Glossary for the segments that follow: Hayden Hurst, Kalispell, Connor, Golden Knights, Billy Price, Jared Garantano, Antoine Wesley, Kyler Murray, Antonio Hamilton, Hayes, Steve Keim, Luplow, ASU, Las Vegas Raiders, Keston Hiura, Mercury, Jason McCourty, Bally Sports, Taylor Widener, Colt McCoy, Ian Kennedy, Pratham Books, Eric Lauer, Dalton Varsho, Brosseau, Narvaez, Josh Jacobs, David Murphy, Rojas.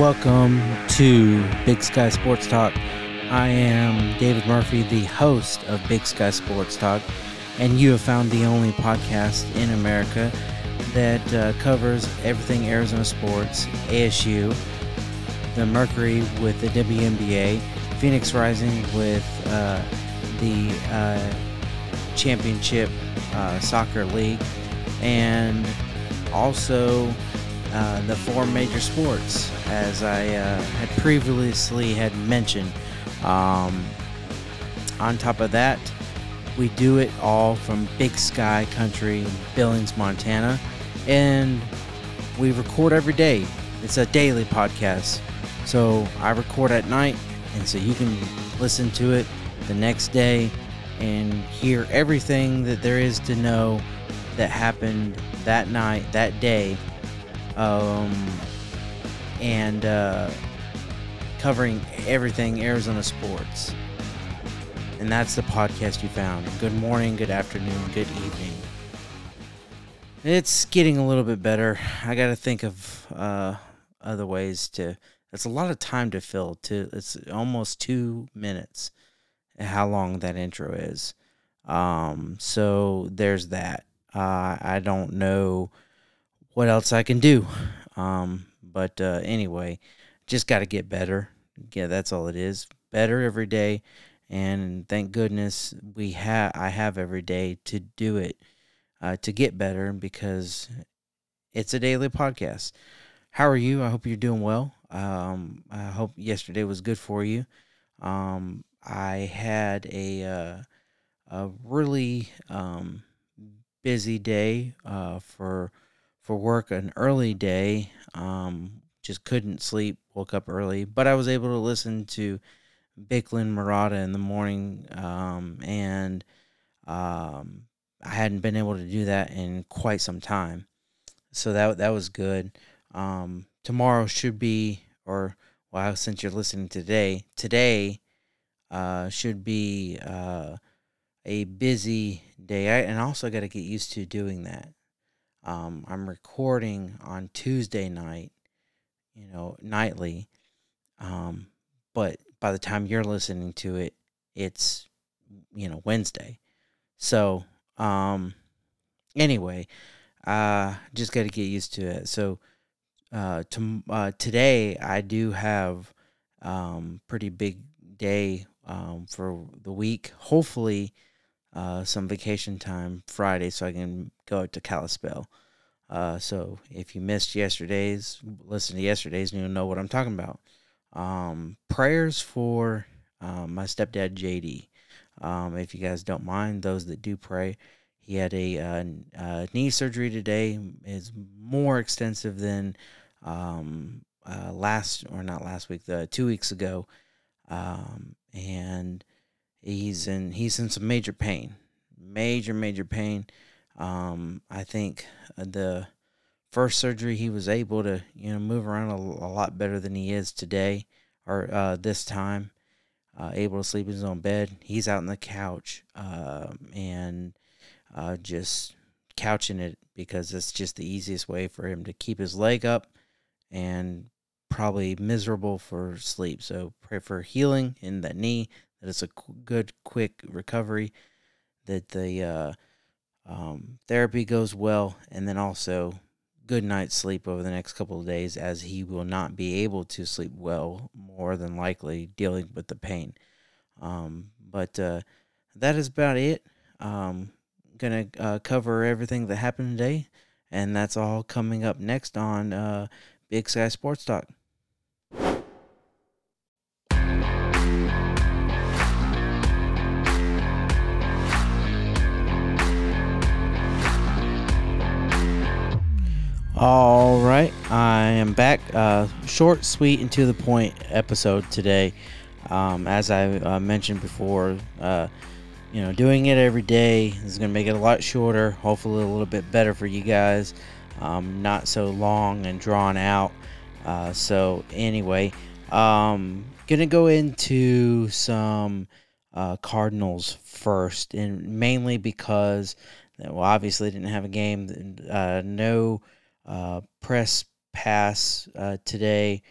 Welcome to Big Sky Sports Talk. I am David Murphy, the host of Big Sky Sports Talk, and you have found the only podcast in America that covers everything Arizona sports, ASU, the Mercury with the WNBA, Phoenix Rising with the championship soccer league, and also the four major sports, as I had previously mentioned. On top of that, we do it all from Big Sky Country, Billings, Montana, and we record every day. It's a daily podcast, so I record at night, and so you can listen to it the next day and hear everything that there is to know that happened that night, that day, covering everything Arizona sports. And that's the podcast you found. Good morning, good afternoon, good evening. It's getting a little bit better. I got to think of other ways to. It's a lot of time to fill. It's almost 2 minutes. How long that intro is. So there's that. I don't know what else I can do. But anyway, just got to get better. Yeah, that's all it is. Better every day. And thank goodness I have every day to do it, to get better, because it's a daily podcast. How are you? I hope you're doing well. I hope yesterday was good for you. I had a really busy day for work, an early day. Just couldn't sleep, woke up early, but I was able to listen to Bickley and Marotta in the morning, and I hadn't been able to do that in quite some time, so that was good. Tomorrow should be, since you're listening today should be a busy day, and I also got to get used to doing that. I'm recording on Tuesday night, nightly, but by the time you're listening to it, it's, Wednesday. So, anyway, just got to get used to it. So, today I do have, pretty big day, for the week. Hopefully, some vacation time Friday so I can go out to Kalispell. So if you missed listen to yesterday's and you'll know what I'm talking about. Prayers for my stepdad JD. If you guys don't mind, those that do pray, he had a knee surgery today. It's more extensive than not last week, 2 weeks ago, and he's in some major pain. I think the first surgery, he was able to, move around a lot better than he is today, or this time, able to sleep in his own bed. He's out on the couch and just couching it, because it's just the easiest way for him to keep his leg up, and probably miserable for sleep. So pray for healing in that knee, that it's a good, quick recovery, that the therapy goes well, and then also good night's sleep over the next couple of days, as he will not be able to sleep well, more than likely, dealing with the pain. But that is about it. Gonna cover everything that happened today, and that's all coming up next on Big Sky Sports Talk. All right, I am back. Short, sweet, and to the point episode today. As I mentioned before, doing it every day is going to make it a lot shorter. Hopefully, a little bit better for you guys. Not so long and drawn out. So anyway, gonna go into some Cardinals first, and mainly because, obviously didn't have a game. No press pass today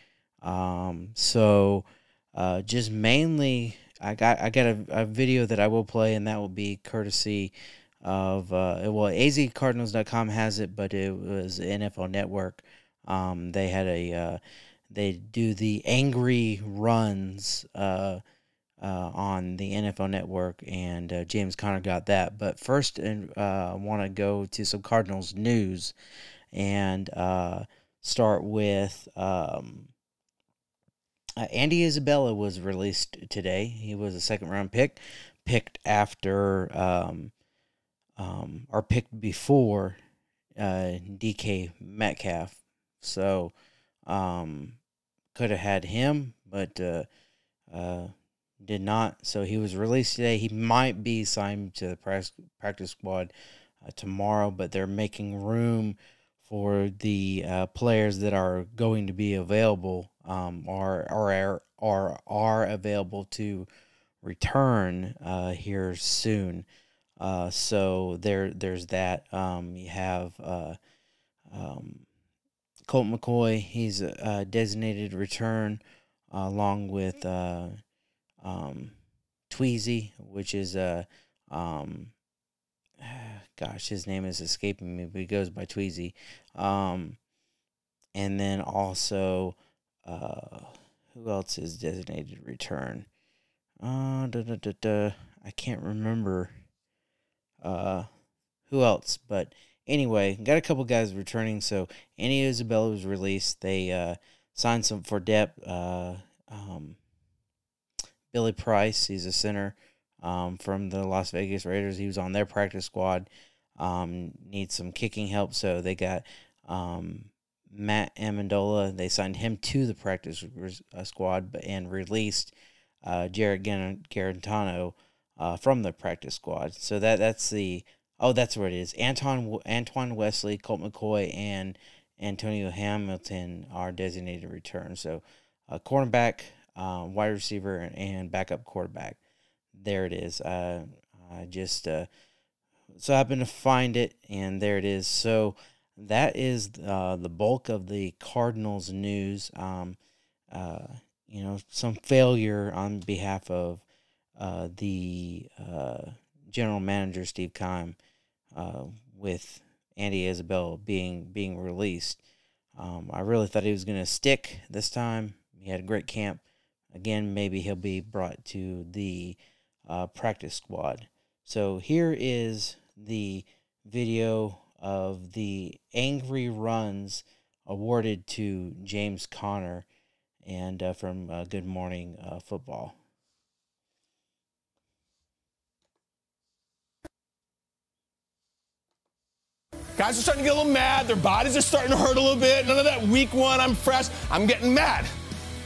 Just mainly, I got a video that I will play, and that will be courtesy of azcardinals.com has it, but it was NFL Network. They had a they do the angry runs on the NFL Network, and James Conner got that. But first, I want to go to some Cardinals news and start with Andy Isabella was released today. He was a second-round pick, picked before DK Metcalf. So could have had him, but did not. So he was released today. He might be signed to the practice squad tomorrow, but they're making room for the players that are going to be available or are available to return here soon. So there's that. You have Colt McCoy. He's a designated return along with Tweezy, which is gosh, his name is escaping me, but he goes by Tweezy. And then also, who else is designated return? I can't remember who else, but anyway, got a couple guys returning. So Andy Isabella was released. They signed some for depth. Billy Price, he's a center from the Las Vegas Raiders. He was on their practice squad. Needs some kicking help, so they got Matt Amendola. They signed him to the practice squad and released Jared Garantano from the practice squad. So that's the that's where it is. Antoine Wesley, Colt McCoy, and Antonio Hamilton are designated return. So a cornerback, wide receiver, and backup quarterback. There it is. I just so happened to find it, and there it is. So that is the bulk of the Cardinals news. Some failure on behalf of the general manager Steve Keim with Andy Isabella being released. I really thought he was going to stick this time. He had a great camp. Again, maybe he'll be brought to the practice squad. So here is the video of the angry runs awarded to James Conner, and from Good Morning Football. Guys are starting to get a little mad. Their bodies are starting to hurt a little bit. None of that week one, I'm fresh, I'm getting mad.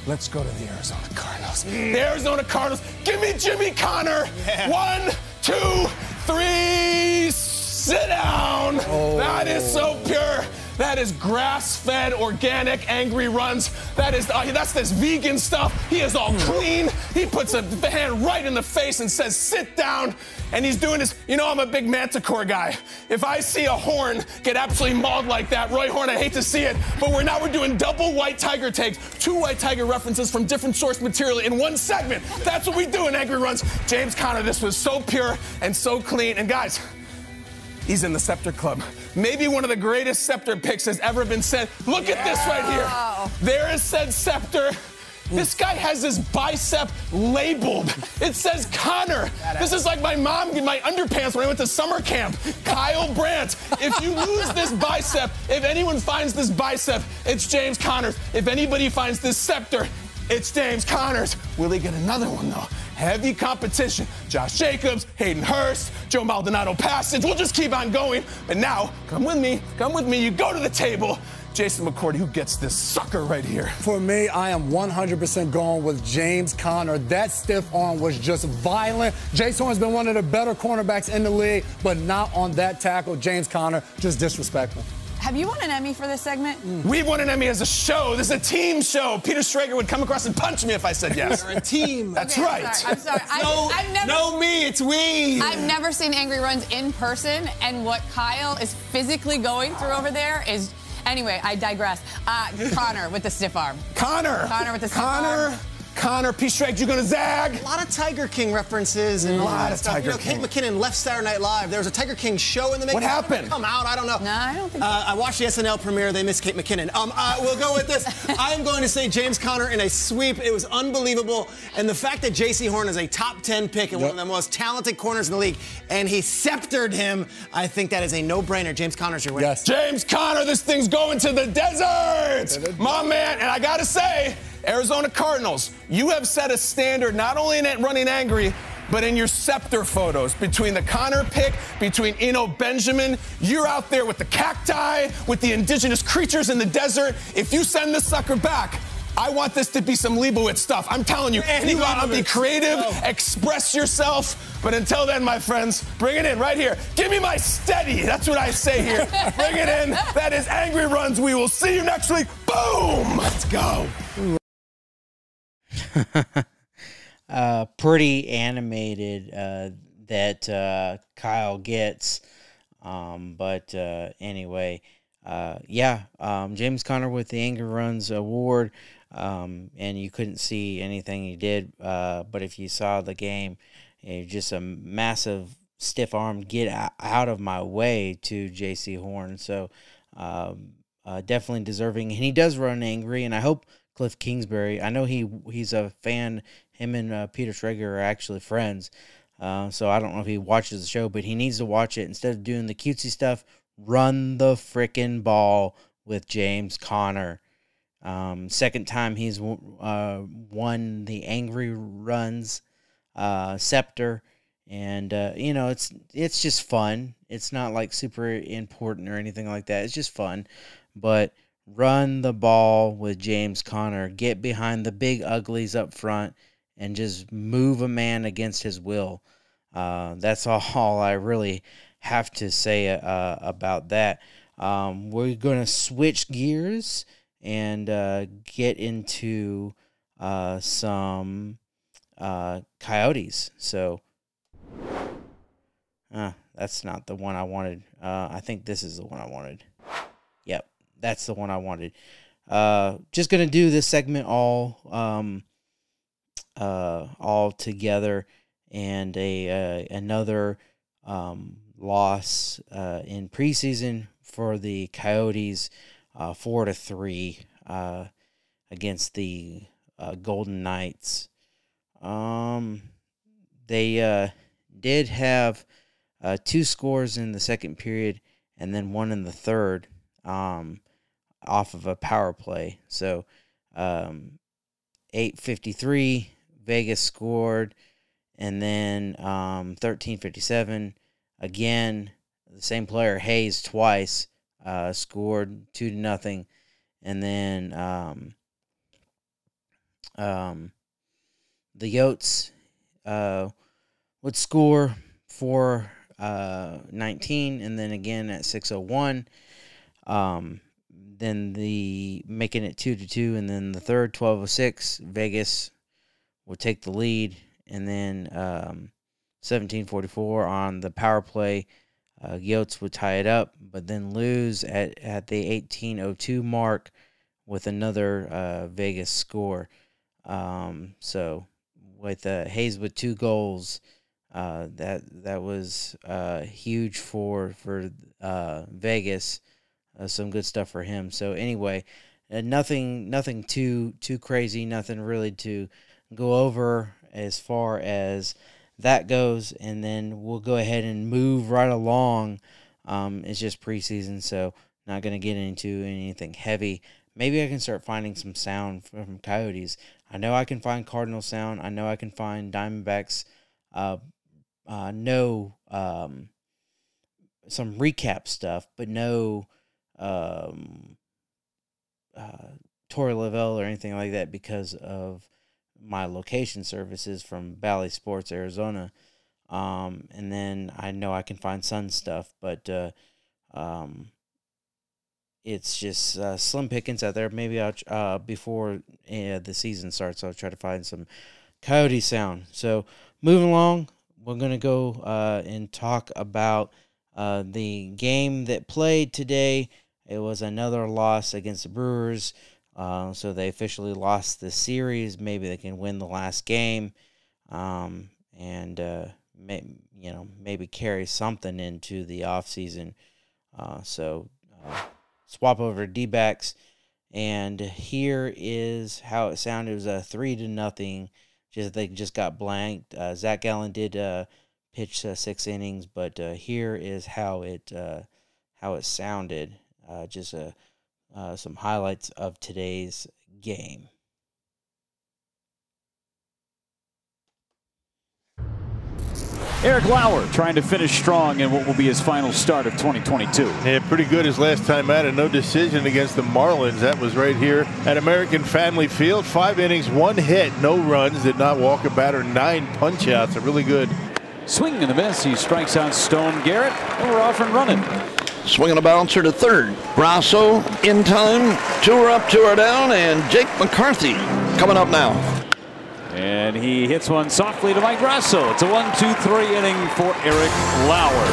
Let's go to the Arizona Cardinals. The Arizona Cardinals. Give me Jimmy Conner. Yeah. 1, 2, 3, sit down. Oh. That is so pure. That is grass-fed, organic, angry runs. That is, that's this vegan stuff. He is all clean. He puts the hand right in the face and says, sit down. And he's doing this. You know, I'm a big manticore guy. If I see a horn get absolutely mauled like that, Roy Horn, I hate to see it, but we're doing double white tiger takes, 2 white tiger references from different source material in one segment. That's what we do in angry runs. James Conner, this was so pure and so clean. And guys, he's in the Scepter Club. Maybe one of the greatest Scepter picks has ever been sent. Look at this right here. There is said Scepter. This guy has his bicep labeled. It says Conner. This is like my mom in my underpants when I went to summer camp. Kyle Brandt. If you lose this bicep, if anyone finds this bicep, it's James Conner's. If anybody finds this Scepter, it's James Conner's. Will he get another one, though? Heavy competition. Josh Jacobs, Hayden Hurst, Joe Maldonado passage. We'll just keep on going. But now, come with me. Come with me. You go to the table. Jason McCourty, who gets this sucker right here? For me, I am 100% going with James Conner. That stiff arm was just violent. Jace Horn's been one of the better cornerbacks in the league, but not on that tackle. James Conner, just disrespectful. Have you won an Emmy for this segment? We won an Emmy as a show. This is a team show. Peter Schrager would come across and punch me if I said yes. We're a team. That's okay, right. I'm sorry. It's we. I've never seen angry runs in person, and what Kyle is physically going through over there is Anyway, I digress. Connor with the stiff arm. Connor with the stiff arm. Connor, P. Schrager, you're going to zag. A lot of Tiger King references and a lot of stuff. Tiger King. Kate McKinnon left Saturday Night Live. There was a Tiger King show in the making. What happened? Come out, I don't know. No, I don't think I watched the SNL premiere. They missed Kate McKinnon. We'll go with this. I'm going to say James Conner in a sweep. It was unbelievable. And the fact that J.C. Horn is a top 10 pick and one of the most talented corners in the league, and he sceptered him, I think that is a no-brainer. James Conner's your winner. Yes. James Conner, this thing's going to the desert. My man, and I got to say, Arizona Cardinals, you have set a standard not only in running angry, but in your scepter photos. Between the Connor pick, between Eno Benjamin, you're out there with the cacti, with the indigenous creatures in the desert. If you send this sucker back, I want this to be some Leibowitz stuff. I'm telling you, you gotta be creative, express yourself. But until then, my friends, bring it in right here. Give me my steady. That's what I say here. Bring it in. That is Angry Runs. We will see you next week. Boom! Let's go. Pretty animated that Kyle gets, but anyway, James Conner with the Angry Runs award, and you couldn't see anything he did, but if you saw the game, just a massive stiff arm, get out of my way to J.C. Horn. So definitely deserving, and he does run angry, and I hope Cliff Kingsbury, I know he's a fan. Him and Peter Schrager are actually friends. So I don't know if he watches the show, but he needs to watch it. Instead of doing the cutesy stuff, run the frickin' ball with James Conner. Second time he's won the Angry Runs scepter. And, you know, it's just fun. It's not, like, super important or anything like that. It's just fun. But run the ball with James Conner. Get behind the big uglies up front and just move a man against his will. That's all I really have to say about that. We're going to switch gears and get into some Coyotes. So that's not the one I wanted. I think this is the one I wanted. Yep. That's the one I wanted. Just gonna do this segment all together, and a another loss in preseason for the Coyotes, 4-3 against the Golden Knights. They did have 2 scores in the second period, and then 1 in the third. Off of a power play. So 8:53 Vegas scored, and then 13:57 again the same player Hayes twice scored 2-0, and then the Yotes would score 4:19, and then again at 6:01. Then the making it 2-2, and then the third 12:06, Vegas will take the lead, and then 17:44 on the power play, Yotes would tie it up, but then lose at the 18:02 mark with another Vegas score. So with Hayes with 2 goals, that was huge for Vegas. Some good stuff for him. So anyway, nothing too crazy, nothing really to go over as far as that goes. And then we'll go ahead and move right along. It's just preseason, so not going to get into anything heavy. Maybe I can start finding some sound from Coyotes. I know I can find Cardinal sound. I know I can find Diamondbacks. Some recap stuff, but no Torrey Lavelle or anything like that because of my location services from Bally Sports Arizona. And then I know I can find Sun stuff, but it's just slim pickings out there. Maybe I'll before the season starts, I'll try to find some Coyote sound. So moving along, we're gonna go and talk about the game that played today. It was another loss against the Brewers, so they officially lost the series. Maybe they can win the last game, and maybe carry something into the offseason. So swap over to D-backs, and here is how it sounded. It was a 3-0. They just got blanked. Zach Gallen did pitch 6 innings, but here is how it sounded. Just some highlights of today's game. Eric Lauer trying to finish strong in what will be his final start of 2022. Yeah, pretty good his last time out, and no decision against the Marlins. That was right here at American Family Field. 5 innings, 1 hit, no runs, did not walk a batter, 9 punch outs. A really good swing and a miss. He strikes out Stone Garrett, and we're off and running. Swinging a bouncer to third. Brosseau in time. 2 are up, 2 are down, and Jake McCarthy coming up now. And he hits one softly to Mike Brosseau. It's a 1-2-3 inning for Eric Lauer.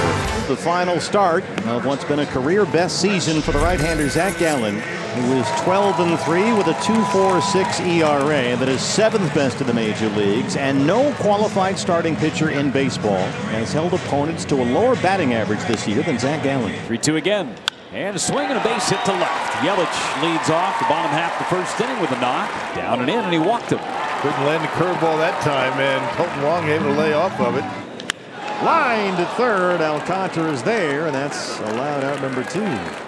The final start of what's been a career best season for the right-hander Zach Gallen, who is 12-3 with a 2.46 ERA. That is 7th best in the major leagues, and no qualified starting pitcher in baseball has held opponents to a lower batting average this year than Zach Gallen. 3-2 again. And a swing and a base hit to left. Yelich leads off the bottom half of the 1st inning with a knock. Down and in, and he walked him. Couldn't land a curveball that time, and Colton Wong able to lay off of it. Line to third. Alcantara is there, and that's allowed out number 2.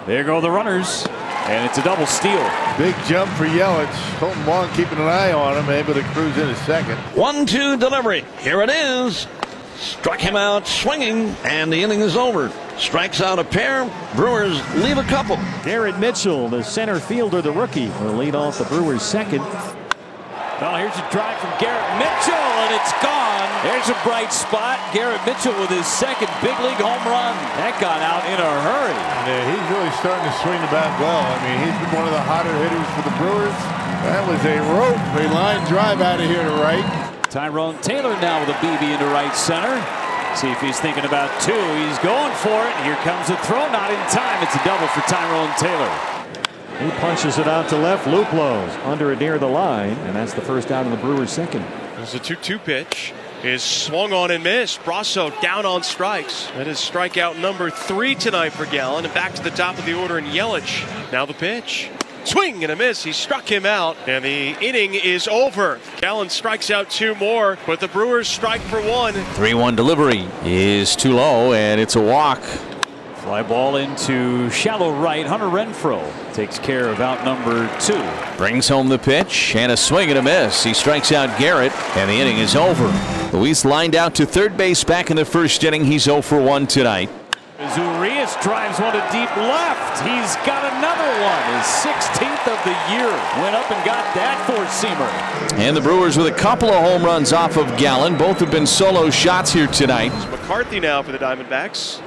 There go the runners, and it's a double steal. Big jump for Yelich. Colton Wong keeping an eye on him, able to cruise in a second. 1-2 delivery. Here it is. Struck him out swinging, and the inning is over. Strikes out a pair. Brewers leave a couple. Garrett Mitchell, the center fielder, the rookie, will lead off the Brewers' 2nd. Well, here's a drive from Garrett Mitchell, and it's gone. There's a bright spot. Garrett Mitchell with his 2nd big league home run. That got out in a hurry. Yeah, he's really starting to swing the bat well. I mean, he's been one of the hotter hitters for the Brewers. That was a line drive out of here to right. Tyrone Taylor now with a BB into right center. See if he's thinking about 2. He's going for it. Here comes the throw. Not in time. It's a double for Tyrone Taylor. He punches it out to left. Luplo's under and near the line, and that's the first out in the Brewers' 2nd. There's a 2-2 pitch. Is swung on and missed. Brosseau down on strikes. That is strikeout number 3 tonight for Gallen. And back to the top of the order in Yelich. Now the pitch. Swing and a miss. He struck him out, and the inning is over. Gallen strikes out 2 more, but the Brewers strike for 1. 3-1 delivery is too low, and it's a walk. Fly ball into shallow right. Hunter Renfroe takes care of out number 2. Brings home the pitch, and a swing and a miss. He strikes out Garrett, and the inning is over. Luis lined out to third base back in the 1st inning. He's 0 for 1 tonight. Zurias drives one to deep left. He's got another one. His 16th of the year. Went up and got that 4-seamer. And the Brewers with a couple of home runs off of Gallen. Both have been solo shots here tonight. It's McCarthy now for the Diamondbacks.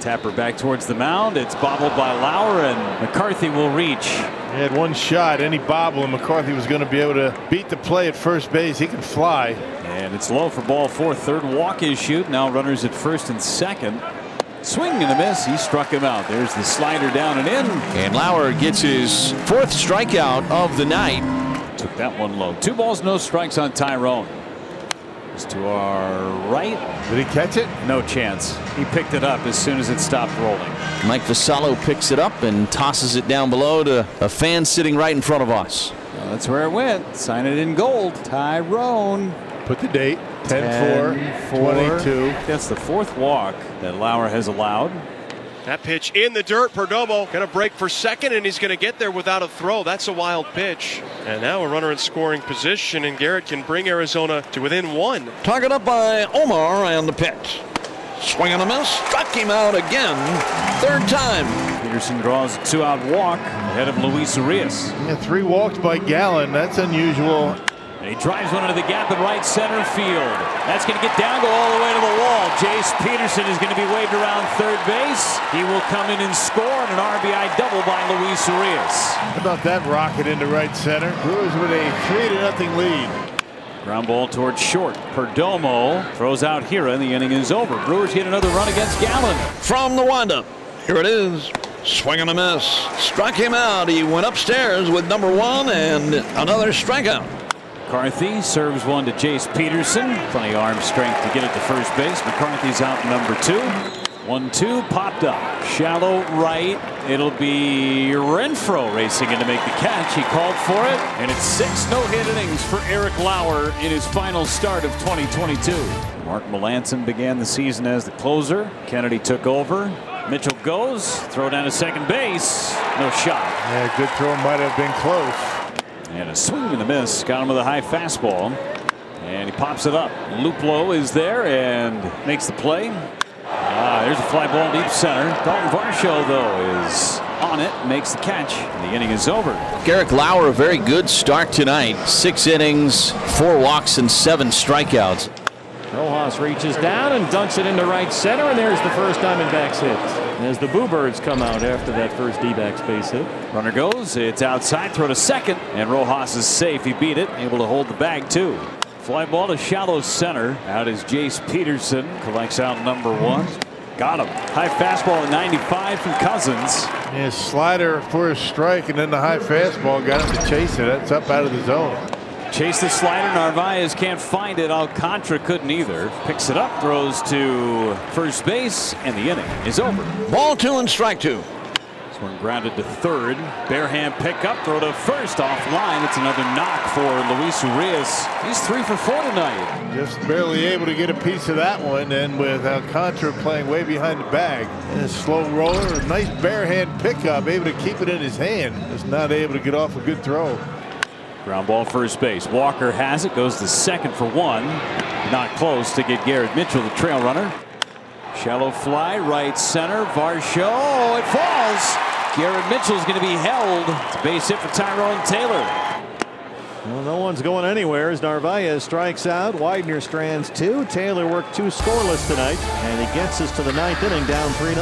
Tapper back towards the mound. It's bobbled by Lauer, and McCarthy will reach. He had 1 shot. Any bobble, and McCarthy was going to be able to beat the play at first base. He can fly. And it's low for ball 4. 3rd walk issued. Now runners at 1st and 2nd. Swing and a miss. He struck him out. There's the slider down and in. And Lauer gets his 4th strikeout of the night. Took that one low. 2 balls, no strikes on Tyrone. To our right. Did he catch it? No chance. He picked it up as soon as it stopped rolling. Mike Vassallo picks it up and tosses it down below to a fan sitting right in front of us. Well, that's where it went. Sign it in gold. Tyrone. Put the date. 10-4-22. That's the 4th walk that Lauer has allowed. That pitch in the dirt. Perdomo going to break for 2nd, and he's going to get there without a throw. That's a wild pitch. And now a runner in scoring position, and Garrett can bring Arizona to within 1. Target up by Omar on the pitch. Swing and a miss. Struck him out again. 3rd time. Peterson draws a 2-out walk ahead of Luis Urias. Yeah, 3 walks by Gallen. That's unusual. And he drives one into the gap in right center field. That's going to get down, go all the way to the wall. Jace Peterson is going to be waved around 3rd base. He will come in and score on an RBI double by Luis Urias. How about that rocket into right center? Brewers with a 3-0 lead. Ground ball towards short. Perdomo throws out here, and the inning is over. Brewers get another run against Gallen. From the windup, here it is. Swing and a miss. Struck him out. He went upstairs with number one and another strikeout. McCarthy serves one to Jace Peterson. Plenty of arm strength to get it to first base. McCarthy's out number two. 1-2 popped up. Shallow right. It'll be Renfroe racing in to make the catch. He called for it. And it's 6 no-hit innings for Eric Lauer in his final start of 2022. Mark Melanson began the season as the closer. Kennedy took over. Mitchell goes. Throw down to second base. No shot. Yeah, good throw. Might have been close. And a swing and a miss. Got him with a high fastball. And he pops it up. Luplow is there and makes the play. There's a fly ball deep center. Dalton Varsho, though, is on it. Makes the catch. The inning is over. Garrett Lauer, a very good start tonight. 6 innings, 4 walks, and 7 strikeouts. Rojas reaches down and dunks it into right center, and there's the first Diamondbacks hit. As the Bluebirds come out after that first D-backs base hit. Runner goes. It's outside. Throw to second. And Rojas is safe. He beat it. Able to hold the bag, too. Fly ball to shallow center. Out is Jace Peterson. Collects out number one. Got him. High fastball at 95 from Cousins. His slider for a strike, and then the high fastball got him to chase it. That's up out of the zone. Chase the slider. Narvaez can't find it. Alcantara couldn't either. Picks it up. Throws to first base, and the inning is over. Ball two and strike two. This one grounded to third. Barehand pick up. Throw to first offline. It's another knock for Luis Urias. He's 3 for 4 tonight. Just barely able to get a piece of that one. And with Alcantara playing way behind the bag. And a slow roller. A nice barehand pickup. Able to keep it in his hand. Just not able to get off a good throw. Ground ball first base. Walker has it. Goes to second for one. Not close to get Garrett Mitchell, the trail runner. Shallow fly, right center, Varsho, it falls. Garrett Mitchell's going to be held. It's a base hit for Tyrone Taylor. Well, no one's going anywhere as Narvaez strikes out. Widener strands two. Taylor worked 2 scoreless tonight, and he gets us to the 9th inning, down 3-0.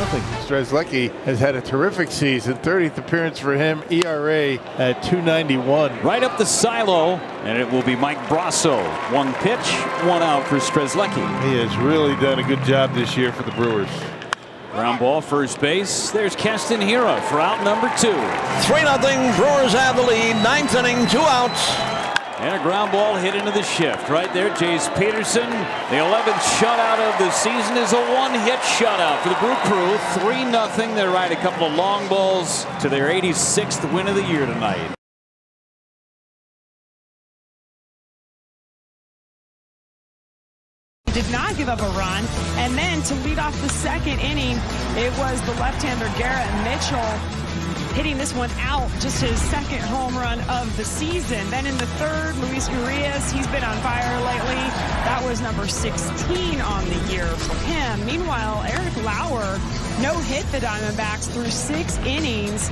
Strzelecki has had a terrific season. 30th appearance for him. ERA at 2.91. Right up the silo, and it will be Mike Brosseau. 1 pitch, 1 out for Strzelecki. He has really done a good job this year for the Brewers. Ground ball, first base. There's Keston Hiura for out number 2. 3-0. Brewers have the lead. 9th inning, 2 outs. And a ground ball hit into the shift. Right there, Jace Peterson. The 11th shutout of the season is a one-hit shutout for the Brew Crew. 3-0. They ride a couple of long balls to their 86th win of the year tonight. Did not give up a run, and then to lead off the second inning, it was the left-hander Garrett Mitchell hitting this one out, just his second home run of the season. Then in the third, Luis Urias, he's been on fire lately. That was number 16 on the year for him. Meanwhile, Eric Lauer no-hit the Diamondbacks through 6 innings.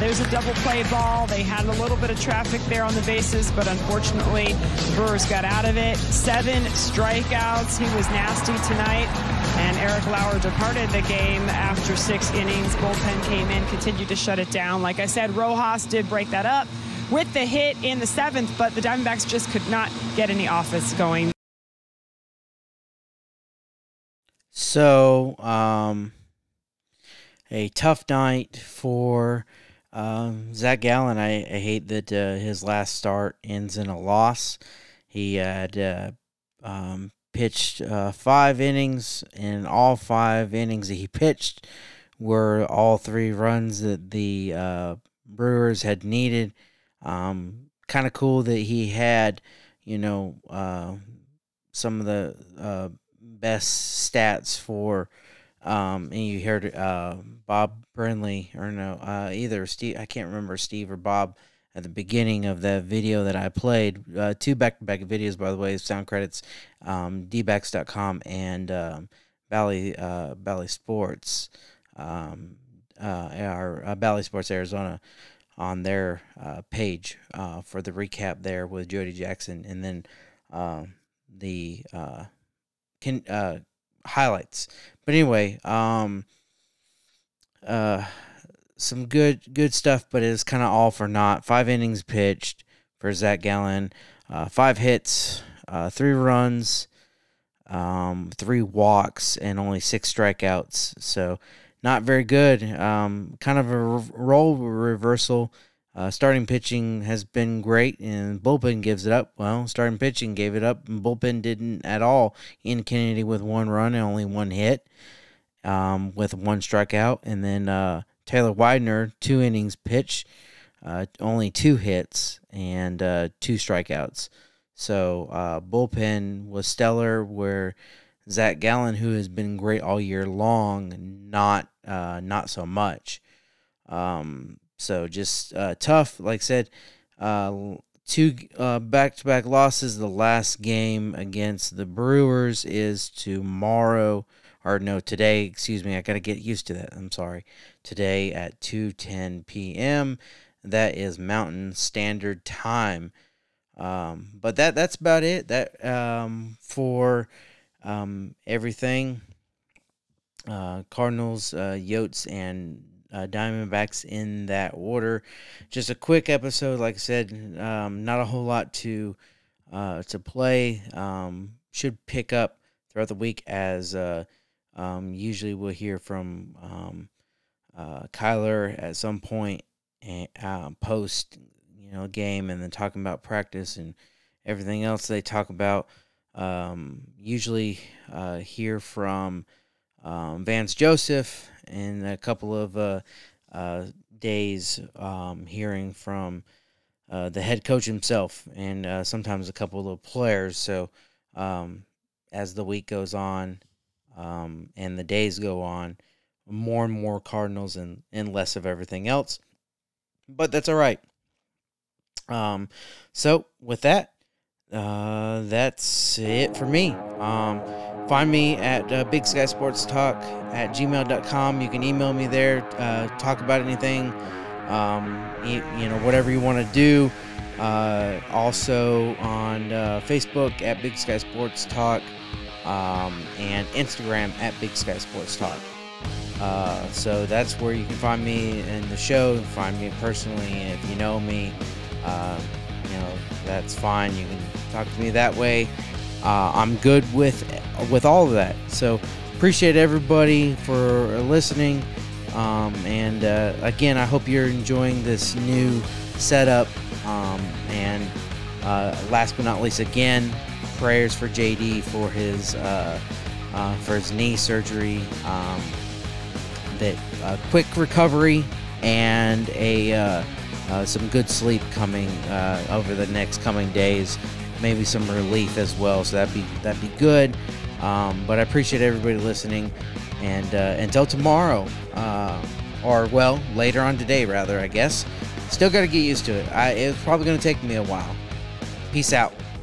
There's a double play ball. They had a little bit of traffic there on the bases, but unfortunately, Brewers got out of it. 7 strikeouts. He was nasty tonight. And Eric Lauer departed the game after 6 innings. Bullpen came in, continued to shut it down. Like I said, Rojas did break that up with the hit in the 7th, but the Diamondbacks just could not get any offense going. So, a tough night for Zach Gallen. I hate that his last start ends in a loss. He had pitched 5 innings, and all 5 innings that he pitched were all 3 runs that the Brewers had needed. Kind of cool that he had, you know, some of the best stats for. And you heard Bob Brinley, or no, either Steve, I can't remember, Steve or Bob, at the beginning of the video that I played. 2 back-to-back videos, by the way, sound credits, dbacks.com and Bally Sports, Bally Sports Arizona, on their page for the recap there with Jody Jackson, and then the highlights. But anyway, some good stuff, but it's kind of all for naught. 5 innings pitched for Zach Gallen, 5 hits, 3 runs, 3 walks, and only 6 strikeouts. So not very good. Kind of a role reversal. Starting pitching has been great, and bullpen gives it up. Well, starting pitching gave it up, and bullpen didn't at all. Ian Kennedy with one run and only one hit, with one strikeout. And then Taylor Widener, 2 innings pitch, only 2 hits and 2 strikeouts. So bullpen was stellar, where Zach Gallen, who has been great all year long, not so much. So just tough. Like I said, 2 back-to-back losses. The last game against the Brewers is tomorrow, or no, today, excuse me. I got to get used to that. I'm sorry. Today at 2:10 p.m. That is Mountain Standard Time. But that's about it. That for everything. Cardinals, Yotes, and Diamondbacks in that order. Just a quick episode, like I said. Not a whole lot to play. Should pick up throughout the week, as usually we'll hear from Kyler at some point, and post game, and then talking about practice and everything else they talk about. Usually hear from Vance Joseph in a couple of days, hearing from the head coach himself, and sometimes a couple of players. So as the week goes on, and the days go on, more and more Cardinals and less of everything else. But that's all right. So with that, that's it for me. Find me at Big Sky Sports Talk at gmail.com. You can email me there, talk about anything, whatever you want to do. Also on Facebook at Big Sky Sports Talk, and Instagram at Big Sky Sports Talk. So that's where you can find me in the show, find me personally. And if you know me, that's fine. You can talk to me that way. I'm good with all of that. So appreciate everybody for listening. And again, I hope you're enjoying this new setup. And last but not least, again, prayers for JD for his knee surgery. That quick recovery, and some good sleep coming over the next coming days. Maybe some relief as well, so that'd be good. But I appreciate everybody listening, and until tomorrow, later on today rather, I guess. Still got to get used to it. It's probably going to take me a while. Peace out.